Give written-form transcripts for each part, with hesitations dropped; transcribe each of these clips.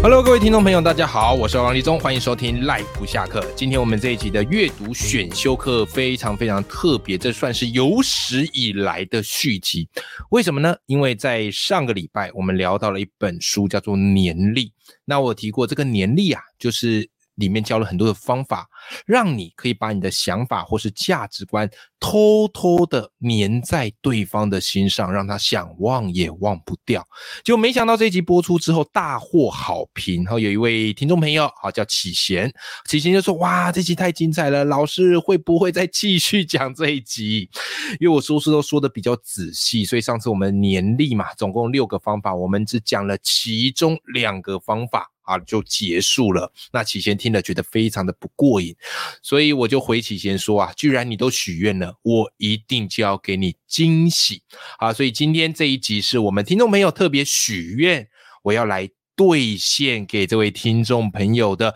Hello， 各位听众朋友，大家好，我是欧阳立中，欢迎收听 Life 不下课。今天我们这一集的阅读选修课非常特别，这算是有史以来的续集。为什么呢？因为在上个礼拜我们聊到了一本书叫做年历，那我提过这个年历啊，就是里面教了很多的方法，让你可以把你的想法或是价值观偷偷的粘在对方的心上，让他想忘也忘不掉。就没想到这一集播出之后大获好评，然后有一位听众朋友叫启贤，启贤就说哇，这集太精彩了，老师会不会再继续讲这一集？因为我说都说的比较仔细，所以上次我们年历嘛，总共6个方法，我们只讲了其中2个方法就结束了。那启贤听了觉得非常的不过瘾，所以我就回启贤说既然你都许愿了，我一定就要给你惊喜。所以今天这一集是我们听众朋友特别许愿，我要来兑现给这位听众朋友的。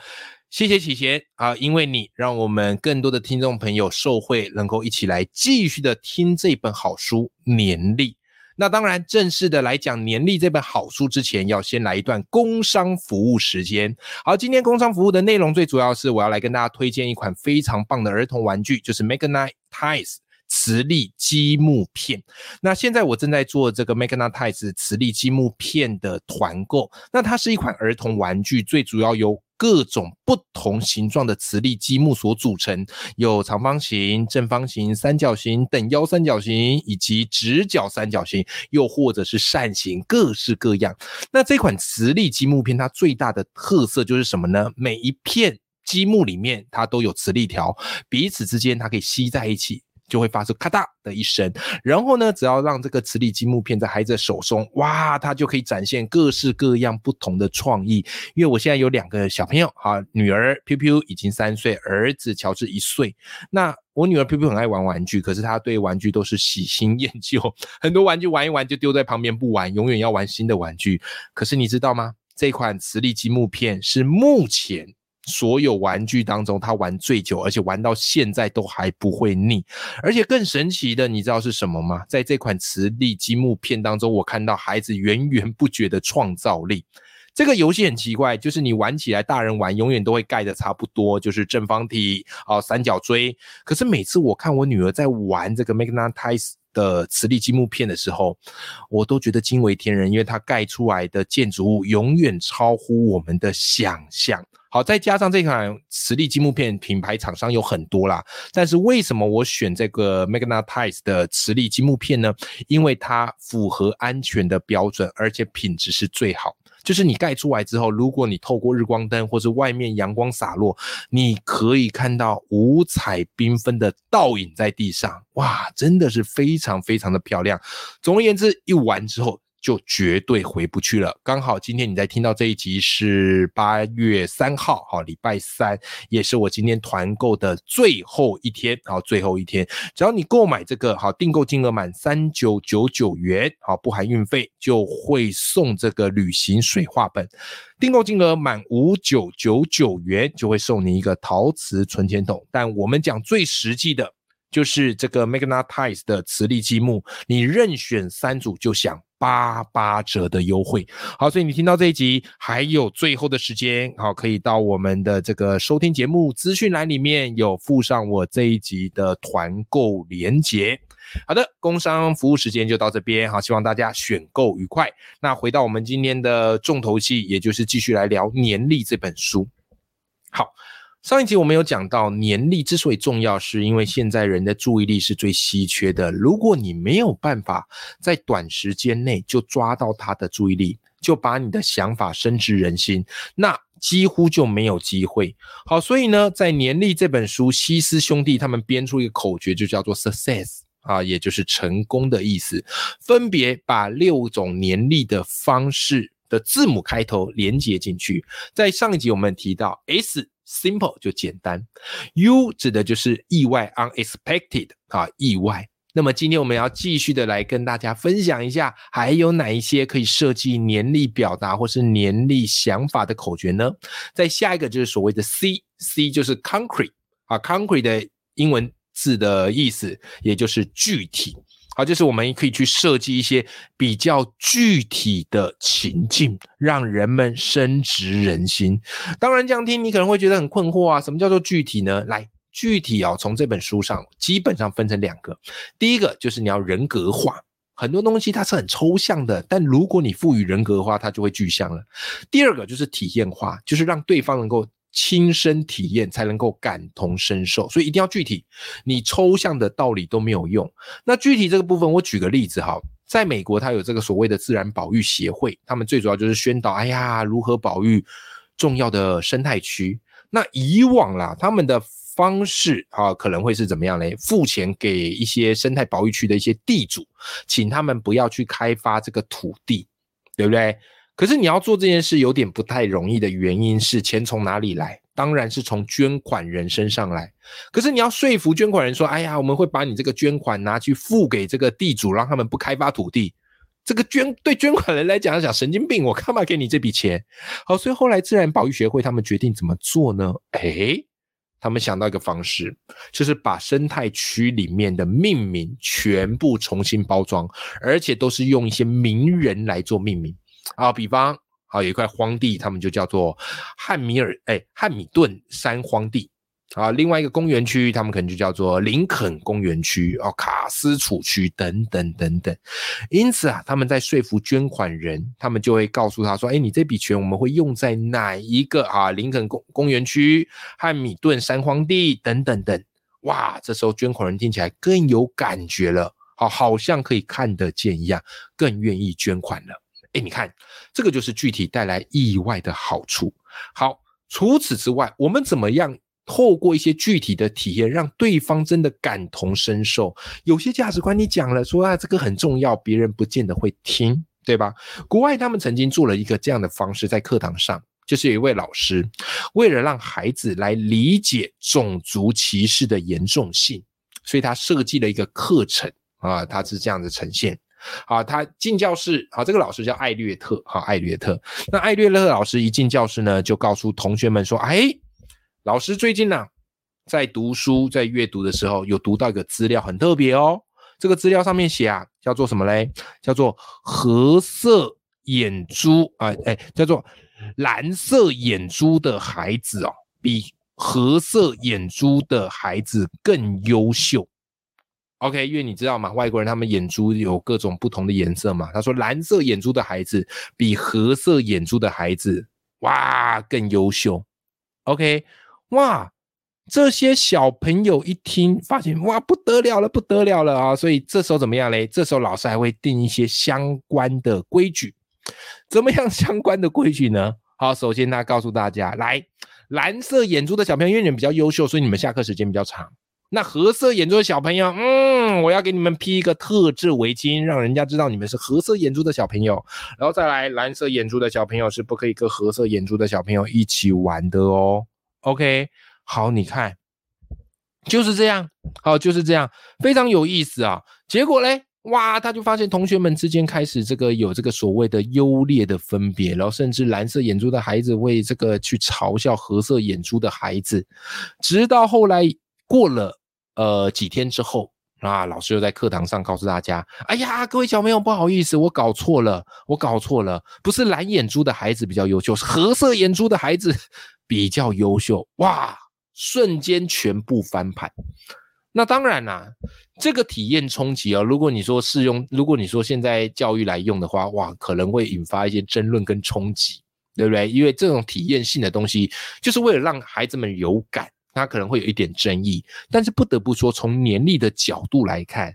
谢谢启贤因为你让我们更多的听众朋友受惠，能够一起来继续的听这本好书年历。那当然正式的来讲年历这本好书之前，要先来一段工商服务时间。好，今天工商服务的内容最主要是我要来跟大家推荐一款非常棒的儿童玩具，就是 Magna-Tiles 磁力积木片。那现在我正在做这个 Magna-Tiles 磁力积木片的团购，那它是一款儿童玩具，最主要有各种不同形状的磁力积木所组成，有长方形、正方形、三角形、等腰三角形以及直角三角形，又或者是扇形，各式各样。那这款磁力积木片它最大的特色就是什么呢？每一片积木里面它都有磁力条，彼此之间它可以吸在一起，就会发出咔嗒的一声。然后呢，只要让这个磁力积木片在孩子的手中，哇，它就可以展现各式各样不同的创意。因为我现在有2个小朋友女儿 Piu 已经3岁，儿子乔治1岁。那我女儿 Piu 很爱玩玩具，可是她对玩具都是喜新厌旧，很多玩具玩一玩就丢在旁边不玩，永远要玩新的玩具。可是你知道吗？这款磁力积木片是目前所有玩具当中他玩最久，而且玩到现在都还不会腻。而且更神奇的你知道是什么吗？在这款磁力积木片当中，我看到孩子源源不绝的创造力。这个游戏很奇怪，就是你玩起来，大人玩永远都会盖的差不多，就是正方体三角锥。可是每次我看我女儿在玩这个 Magna-Tiles 的磁力积木片的时候，我都觉得惊为天人，因为它盖出来的建筑物永远超乎我们的想象。好，再加上这款磁力积木片品牌厂商有很多啦，但是为什么我选这个 Magna-Tiles 的磁力积木片呢？因为它符合安全的标准，而且品质是最好。就是你盖出来之后，如果你透过日光灯或是外面阳光洒落，你可以看到五彩缤纷的倒影在地上，哇，真的是非常的漂亮。总而言之，一玩之后就绝对回不去了。刚好今天你在听到这一集是8月3号礼拜三，也是我今天团购的最后一天只要你购买这个订购金额满3999元不含运费，就会送这个旅行水画本。订购金额满5999元就会送你一个陶瓷存钱筒。但我们讲最实际的就是这个 Magna-Tiles 的磁力积木，你任选3组就享8折的优惠。好，所以你听到这一集还有最后的时间，可以到我们的这个收听节目资讯栏里面有附上我这一集的团购连结。好的，工商服务时间就到这边，希望大家选购愉快。那回到我们今天的重头戏，也就是继续来聊年历这本书。好，上一集我们有讲到年历之所以重要，是因为现在人的注意力是最稀缺的，如果你没有办法在短时间内就抓到他的注意力，就把你的想法深植人心，那几乎就没有机会。好，所以呢，在年历这本书，西斯兄弟他们编出一个口诀，就叫做 success也就是成功的意思，分别把6种年历的方式的字母开头连接进去。在上一集我们提到 S simple 就简单， U 指的就是意外 unexpected 意外，那么今天我们要继续的来跟大家分享一下，还有哪一些可以设计年历表达或是年历想法的口诀呢？在下一个就是所谓的 C 就是 concrete 啊 ，concrete 的英文字的意思也就是具体。好，就是我们可以去设计一些比较具体的情境，让人们深植人心。当然这样听你可能会觉得很困惑啊，什么叫做具体呢？来，具体哦，从这本书上基本上分成两个。第一个就是你要人格化，很多东西它是很抽象的，但如果你赋予人格化，它就会具象了。第二个就是体验化，就是让对方能够亲身体验才能够感同身受，所以一定要具体，你抽象的道理都没有用。那具体这个部分我举个例子哈，在美国它有这个所谓的自然保育协会，他们最主要就是宣导哎呀如何保育重要的生态区。那以往啦，他们的方式啊，可能会是怎么样呢？付钱给一些生态保育区的一些地主，请他们不要去开发这个土地，对不对？可是你要做这件事有点不太容易的原因是，钱从哪里来？当然是从捐款人身上来。可是你要说服捐款人说，哎呀，我们会把你这个捐款拿去付给这个地主，让他们不开发土地。这个对捐款人来讲，想神经病，我干嘛给你这笔钱？好，所以后来自然保育协会他们决定怎么做呢？他们想到一个方式，就是把生态区里面的命名全部重新包装，而且都是用一些名人来做命名。啊，比方啊，有一块荒地，他们就叫做汉米顿山荒地啊。另外一个公园区，他们可能就叫做林肯公园区啊、卡斯楚区等等等等。因此啊，他们在说服捐款人，他们就会告诉他说：“哎，你这笔钱我们会用在哪一个啊？林肯公园区、汉米顿山荒地等等等。”哇，这时候捐款人听起来更有感觉了，好像可以看得见一样，更愿意捐款了。哎，你看，这个就是具体带来意外的好处。好，除此之外，我们怎么样透过一些具体的体验，让对方真的感同身受？有些价值观你讲了说啊，这个很重要，别人不见得会听，对吧？国外他们曾经做了一个这样的方式，在课堂上，就是有一位老师，为了让孩子来理解种族歧视的严重性，所以他设计了一个课程啊，他是这样的呈现。好，他进教室，好，这个老师叫艾略特，好，艾略特。那艾略特老师一进教室呢，就告诉同学们说，哎，老师最近啊，在读书，在阅读的时候，有读到一个资料很特别哦。这个资料上面写啊，叫做什么嘞？叫做褐色眼珠啊，叫做蓝色眼珠的孩子哦，比褐色眼珠的孩子更优秀。OK， 因为你知道嘛，外国人他们眼珠有各种不同的颜色嘛。他说蓝色眼珠的孩子比褐色眼珠的孩子，哇，更优秀。OK， 哇，这些小朋友一听发现，哇，不得了了，不得了了啊！所以这时候怎么样嘞？这时候老师还会定一些相关的规矩。怎么样相关的规矩呢？好，首先他告诉大家，来，蓝色眼珠的小朋友因为你们比较优秀，所以你们下课时间比较长。那褐色眼珠的小朋友，我要给你们披一个特制围巾，让人家知道你们是褐色眼珠的小朋友。然后再来，蓝色眼珠的小朋友是不可以跟褐色眼珠的小朋友一起玩的哦。OK， 好，你看，就是这样，好，就是这样，非常有意思啊。结果嘞，哇，他就发现同学们之间开始有这个所谓的优劣的分别，然后甚至蓝色眼珠的孩子为这个去嘲笑褐色眼珠的孩子，直到后来过了。几天之后啊，老师又在课堂上告诉大家，哎呀，各位小朋友，不好意思，我搞错了，不是蓝眼珠的孩子比较优秀，是褐色眼珠的孩子比较优秀。哇，瞬间全部翻盘。那当然啦，这个体验冲击哦，如果你说现在教育来用的话，哇，可能会引发一些争论跟冲击，对不对？因为这种体验性的东西，就是为了让孩子们有感。它可能会有一点争议，但是不得不说，从年历的角度来看，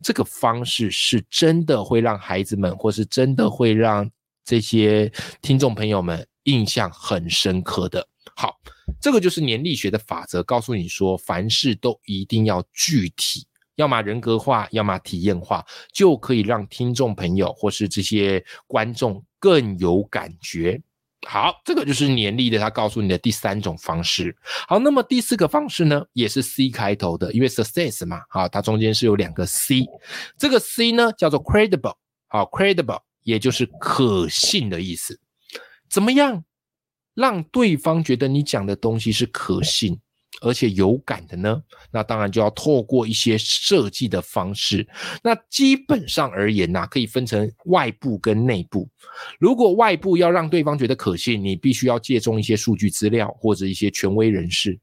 这个方式是真的会让孩子们，或是真的会让这些听众朋友们印象很深刻的。好，这个就是年历学的法则，告诉你说，凡事都一定要具体，要么人格化，要么体验化，就可以让听众朋友或是这些观众更有感觉。好，这个就是年历的它告诉你的第三种方式。好，那么第四个方式呢，也是 C 开头的，因为 success 嘛，好，它中间是有2个 C， 这个 C 呢叫做 credible， 好 credible 也就是可信的意思。怎么样让对方觉得你讲的东西是可信而且有感的呢？那当然就要透过一些设计的方式。那基本上而言啊，可以分成外部跟内部。如果外部要让对方觉得可信，你必须要借重一些数据资料或者一些权威人士。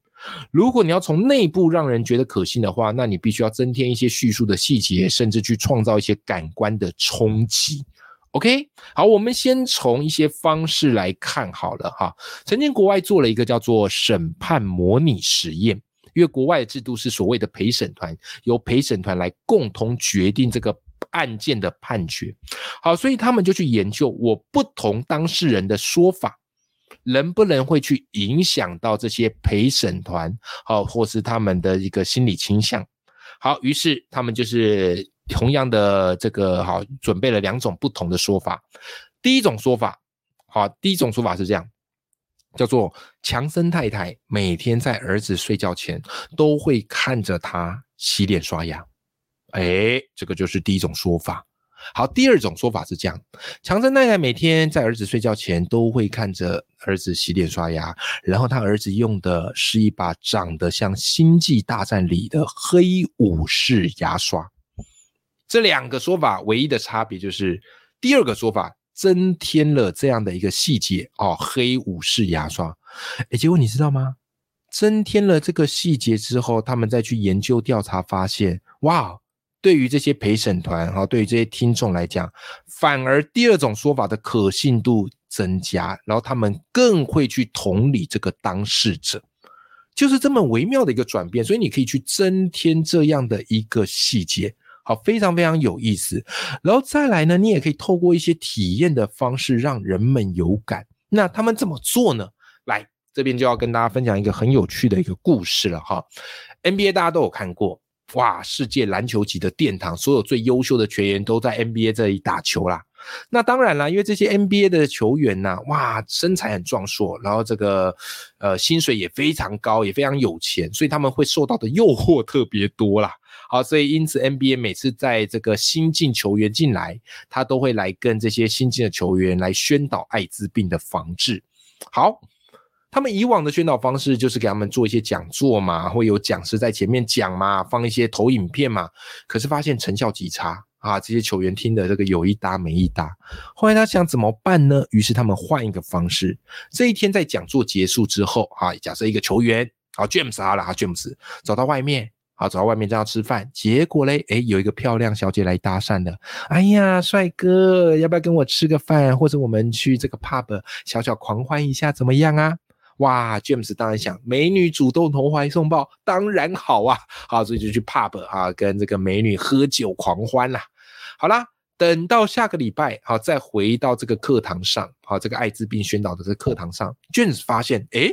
如果你要从内部让人觉得可信的话，那你必须要增添一些叙述的细节，甚至去创造一些感官的冲击。OK， 好，我们先从一些方式来看好了哈。曾经国外做了一个叫做审判模拟实验，因为国外的制度是所谓的陪审团，由陪审团来共同决定这个案件的判决。好，所以他们就去研究我不同当事人的说法能不能会去影响到这些陪审团，好，或是他们的一个心理倾向。好，于是他们就是同样的这个好，准备了2种不同的说法。第一种说法，好，第一种说法是这样，叫做强森太太每天在儿子睡觉前都会看着他洗脸刷牙。哎，这个就是第一种说法。好，第二种说法是这样，强森太太每天在儿子睡觉前都会看着儿子洗脸刷牙，然后他儿子用的是一把长得像星际大战里的黑武士牙刷。这2个说法唯一的差别就是第2个说法增添了这样的一个细节，哦，黑武士牙刷。诶，结果你知道吗？增添了这个细节之后，他们再去研究调查发现，哇，对于这些陪审团，哦，对于这些听众来讲，反而第2种说法的可信度增加，然后他们更会去同理这个当事者。就是这么微妙的一个转变，所以你可以去增添这样的一个细节。好，非常非常有意思。然后再来呢，你也可以透过一些体验的方式让人们有感。那他们怎么做呢？来，这边就要跟大家分享一个很有趣的一个故事了哈。NBA 大家都有看过，哇，世界篮球级的殿堂，所有最优秀的球员都在 NBA 这里打球啦。那当然啦，因为这些 NBA 的球员啊，哇，身材很壮硕，然后这个薪水也非常高，也非常有钱，所以他们会受到的诱惑特别多啦。好，所以因此 NBA 每次在这个新进球员进来，他都会来跟这些新进的球员来宣导艾滋病的防治。好，他们以往的宣导方式就是给他们做一些讲座嘛，会有讲师在前面讲嘛，放一些投影片嘛，可是发现成效极差啊，这些球员听的这个有一搭没一搭。后来他想怎么办呢？于是他们换一个方式，这一天在讲座结束之后啊，假设一个球员，好 James 好了， James 走到外面，好，走到外面正要吃饭，结果咧，诶，有一个漂亮小姐来搭讪了。哎呀，帅哥，要不要跟我吃个饭，或者我们去这个 pub 小小狂欢一下怎么样啊？哇， James 当然想，美女主动投怀送抱，当然好啊。好，所以就去 pub 啊，跟这个美女喝酒狂欢啦。好啦，等到下个礼拜，好，再回到这个课堂上，好，这个艾滋病宣导的这个课堂上， James 发现，诶，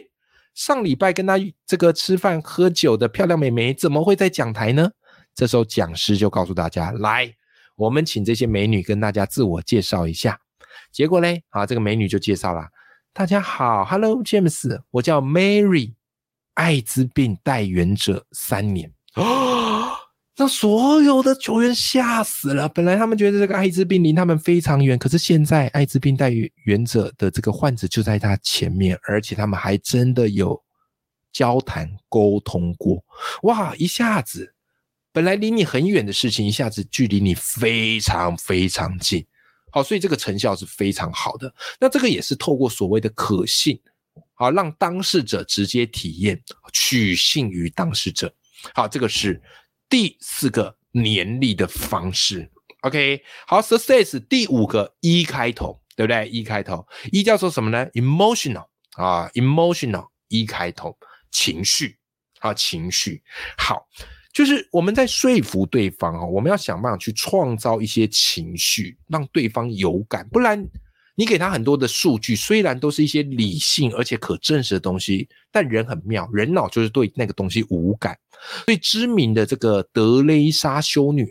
上礼拜跟他这个吃饭喝酒的漂亮妹妹怎么会在讲台呢？这时候讲师就告诉大家，来，我们请这些美女跟大家自我介绍一下。结果咧，啊，这个美女就介绍了，大家好 ，Hello James， 我叫 Mary， 艾滋病代言者3年。那所有的球员吓死了，本来他们觉得这个艾滋病离他们非常远，可是现在艾滋病带原者的这个患者就在他前面，而且他们还真的有交谈沟通过。哇，一下子本来离你很远的事情，一下子距离你非常非常近。好，所以这个成效是非常好的。那这个也是透过所谓的可信，好，让当事者直接体验，取信于当事者。好，这个是第4个年历的方式。 OK， 好， success 第5个 E 开头，对不对？ E 开头， E 叫做什么呢？ emotional 啊， emotional E 开头，情绪啊，情绪。好，就是我们在说服对方，我们要想办法去创造一些情绪让对方有感，不然你给他很多的数据，虽然都是一些理性而且可证实的东西，但人很妙，人脑就是对那个东西无感。所以知名的这个德雷莎修女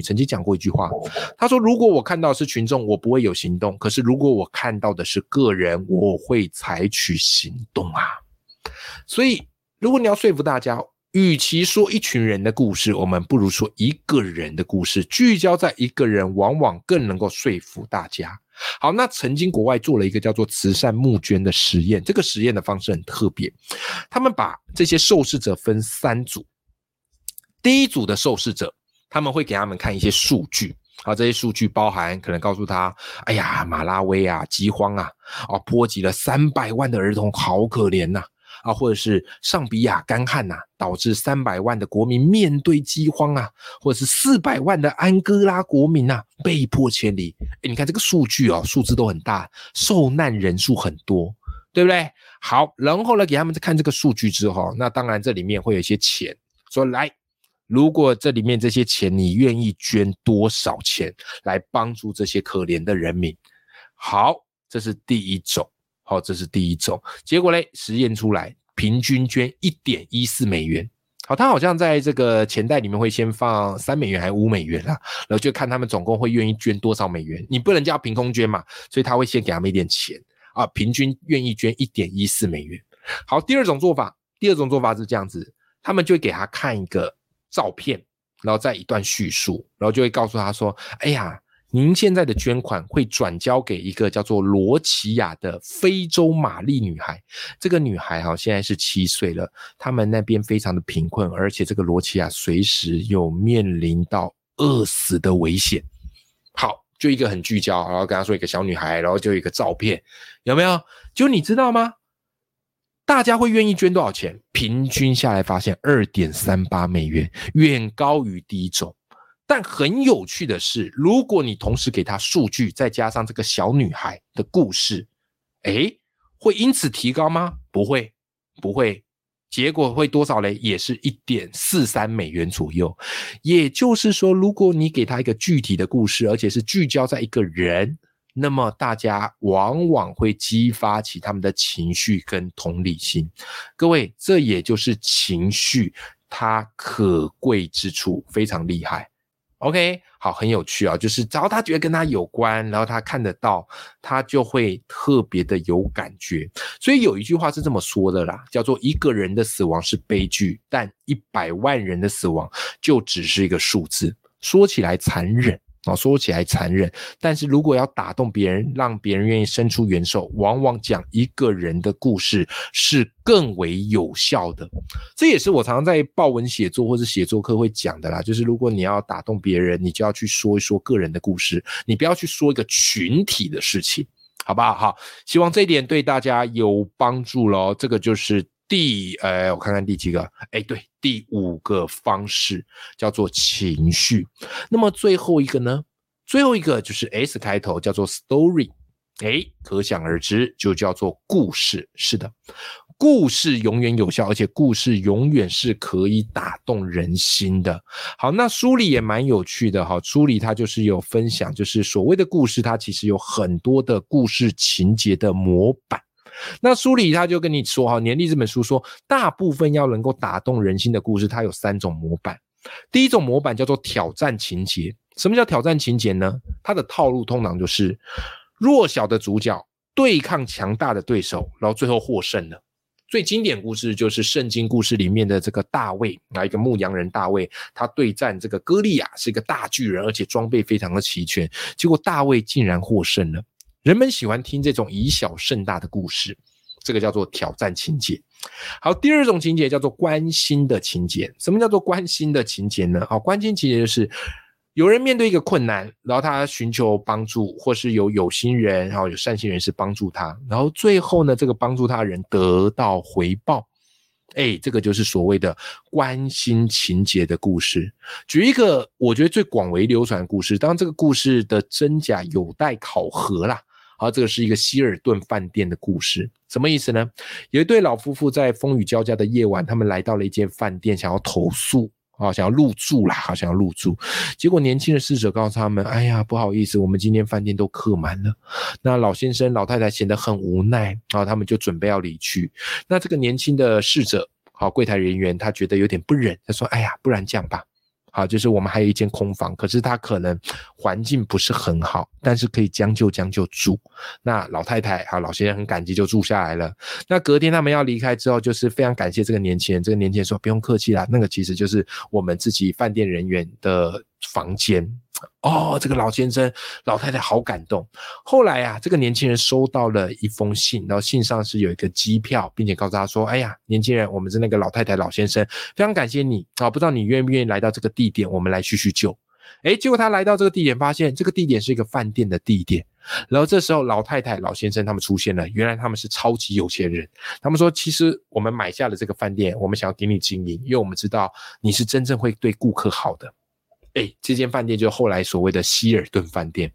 曾经讲过一句话，她说如果我看到的是群众，我不会有行动，可是如果我看到的是个人，我会采取行动啊。所以如果你要说服大家，与其说一群人的故事，我们不如说一个人的故事，聚焦在一个人往往更能够说服大家。好，那曾经国外做了一个叫做慈善募捐的实验，这个实验的方式很特别，他们把这些受试者分三组，第一组的受试者他们会给他们看一些数据，好，这些数据包含可能告诉他，哎呀，马拉维啊饥荒啊，波及了300万的儿童，好可怜啊，或者是上比亚干旱啊，导致300万的国民面对饥荒啊，或者是400万的安哥拉国民啊被迫迁离。你看这个数据哦，数字都很大，受难人数很多，对不对？好，然后呢给他们看这个数据之后，那当然这里面会有一些钱，说来，如果这里面这些钱你愿意捐多少钱来帮助这些可怜的人民。好，这是第一种。好，这是第一种。结果嘞，实验出来平均捐 1.14 美元。好，他好像在这个钱袋里面会先放3美元还是5美元啦，然后就看他们总共会愿意捐多少美元。你不能叫凭空捐嘛，所以他会先给他们一点钱啊，平均愿意捐 1.14 美元。好，第二种做法是这样子，他们就会给他看一个照片，然后再一段叙述，然后就会告诉他说，哎呀，您现在的捐款会转交给一个叫做罗奇亚的非洲玛丽女孩，这个女孩现在是7岁了，他们那边非常的贫困，而且这个罗奇亚随时有面临到饿死的危险。好，就一个很聚焦，然后跟她说一个小女孩，然后就一个照片，有没有？就你知道吗，大家会愿意捐多少钱？平均下来发现 2.38 美元，远高于第一种。但很有趣的是，如果你同时给他数据，再加上这个小女孩的故事，会因此提高吗？不会。结果会多少嘞？也是 1.43 美元左右。也就是说，如果你给他一个具体的故事，而且是聚焦在一个人，那么大家往往会激发起他们的情绪跟同理心。各位，这也就是情绪它可贵之处，非常厉害。OK， 好，很有趣啊，就是只要他觉得跟他有关，然后他看得到，他就会特别的有感觉。所以有一句话是这么说的啦，叫做一个人的死亡是悲剧，但100万人的死亡就只是一个数字。说起来残忍，但是如果要打动别人，让别人愿意伸出援手，往往讲一个人的故事是更为有效的。这也是我常常在报文写作或是写作课会讲的啦，就是如果你要打动别人，你就要去说一说个人的故事，你不要去说一个群体的事情，好不好？好，希望这一点对大家有帮助咯。这个就是我看看第几个？对，第5个方式叫做情绪。那么最后一个呢？最后一个就是 S 开头，叫做 story。可想而知，就叫做故事。是的，故事永远有效，而且故事永远是可以打动人心的。好，那书里也蛮有趣的，书里它就是有分享，就是所谓的故事，它其实有很多的故事情节的模板。那书里他就跟你说年历这本书说，大部分要能够打动人心的故事，它有3种模板。第一种模板叫做挑战情节。什么叫挑战情节呢？它的套路通常就是弱小的主角对抗强大的对手，然后最后获胜了。最经典故事就是圣经故事里面的这个大卫，一个牧羊人大卫，他对战这个歌利亚，是一个大巨人，而且装备非常的齐全，结果大卫竟然获胜了。人们喜欢听这种以小胜大的故事，这个叫做挑战情节。好，第2种情节叫做关心的情节。什么叫做关心的情节呢？关心情节就是有人面对一个困难，然后他寻求帮助，或是有心人，有善心人士帮助他，然后最后呢，这个帮助他的人得到回报。这个就是所谓的关心情节的故事。举一个我觉得最广为流传的故事，当然这个故事的真假有待考核啦。好，这个是一个希尔顿饭店的故事。什么意思呢？有一对老夫妇在风雨交加的夜晚，他们来到了一间饭店想要投诉，啊，想要入住啦，想要入住。结果年轻的侍者告诉他们，哎呀，不好意思，我们今天饭店都客满了。那老先生老太太显得很无奈啊，他们就准备要离去。那这个年轻的侍者好，柜台人员他觉得有点不忍，他说，哎呀，不然这样吧，好，就是我们还有一间空房，可是他可能环境不是很好，但是可以将就住。那老太太好，老先生很感激就住下来了。那隔天他们要离开之后，就是非常感谢这个年轻人，这个年轻人说不用客气啦，那个其实就是我们自己饭店人员的房间。哦，这个老先生老太太好感动。后来啊，这个年轻人收到了一封信，然后信上是有一个机票，并且告诉他说，哎呀，年轻人，我们是那个老太太老先生，非常感谢你啊，不知道你愿不愿意来到这个地点，我们来叙叙旧。诶，结果他来到这个地点，发现这个地点是一个饭店的地点。然后这时候老太太老先生他们出现了，原来他们是超级有钱人。他们说，其实我们买下了这个饭店，我们想要给你经营，因为我们知道你是真正会对顾客好的。哎，这间饭店就后来所谓的希尔顿饭店。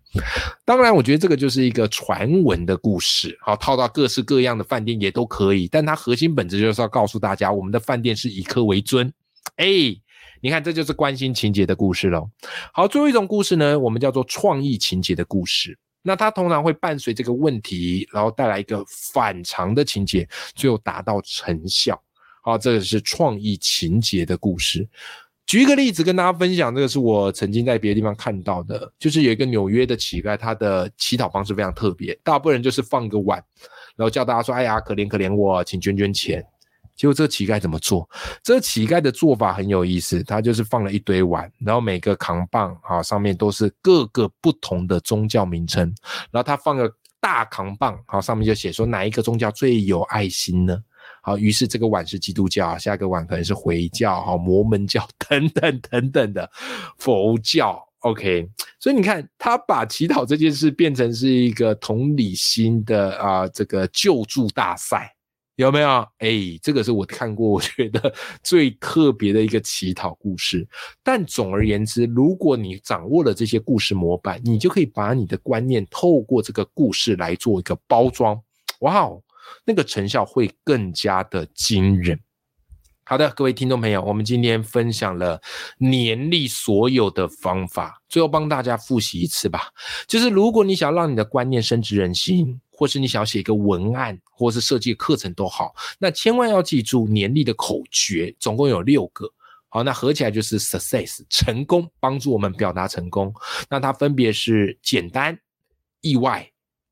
当然我觉得这个就是一个传闻的故事，好，套到各式各样的饭店也都可以，但它核心本质就是要告诉大家，我们的饭店是以客为尊。哎，你看，这就是关心情节的故事咯。好，最后一种故事呢，我们叫做创意情节的故事。那它通常会伴随这个问题，然后带来一个反常的情节，最后达到成效。好，这个是创意情节的故事。举一个例子跟大家分享，这个是我曾经在别的地方看到的，就是有一个纽约的乞丐，他的乞讨方式非常特别，大部分人就是放个碗，然后叫大家说，哎呀，可怜可怜我，请捐捐钱。结果这个乞丐怎么做？这个乞丐的做法很有意思，他就是放了一堆碗，然后每个扛棒上面都是各个不同的宗教名称，然后他放个大扛棒，上面就写说哪一个宗教最有爱心呢？好，于是这个碗是基督教，下个碗可能是回教，好，摩门教等等等等的佛教。 OK， 所以你看他把祈祷这件事变成是一个同理心的这个救助大赛，有没有？哎，这个是我看过我觉得最特别的一个乞讨故事。但总而言之，如果你掌握了这些故事模板，你就可以把你的观念透过这个故事来做一个包装。哇哦，那个成效会更加的惊人。好的，各位听众朋友，我们今天分享了年历所有的方法，最后帮大家复习一次吧。就是如果你想让你的观念深植人心，或是你想要写一个文案，或是设计课程都好，那千万要记住年历的口诀，总共有6个。好，那合起来就是 success， 成功，帮助我们表达成功。那它分别是简单、意外、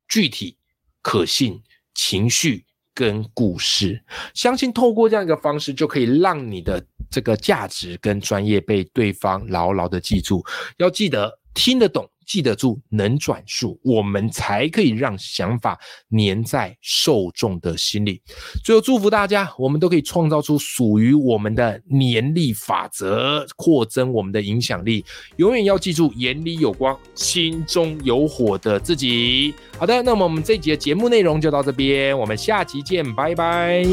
具体、可信、情绪跟故事。相信透过这样一个方式，就可以让你的这个价值跟专业被对方牢牢的记住。要记得听得懂，记得住，能转述，我们才可以让想法粘在受众的心里。最后祝福大家，我们都可以创造出属于我们的年历法则，扩增我们的影响力。永远要记住，眼里有光，心中有火的自己。好的，那么我们这一集的节目内容就到这边，我们下集见，拜拜。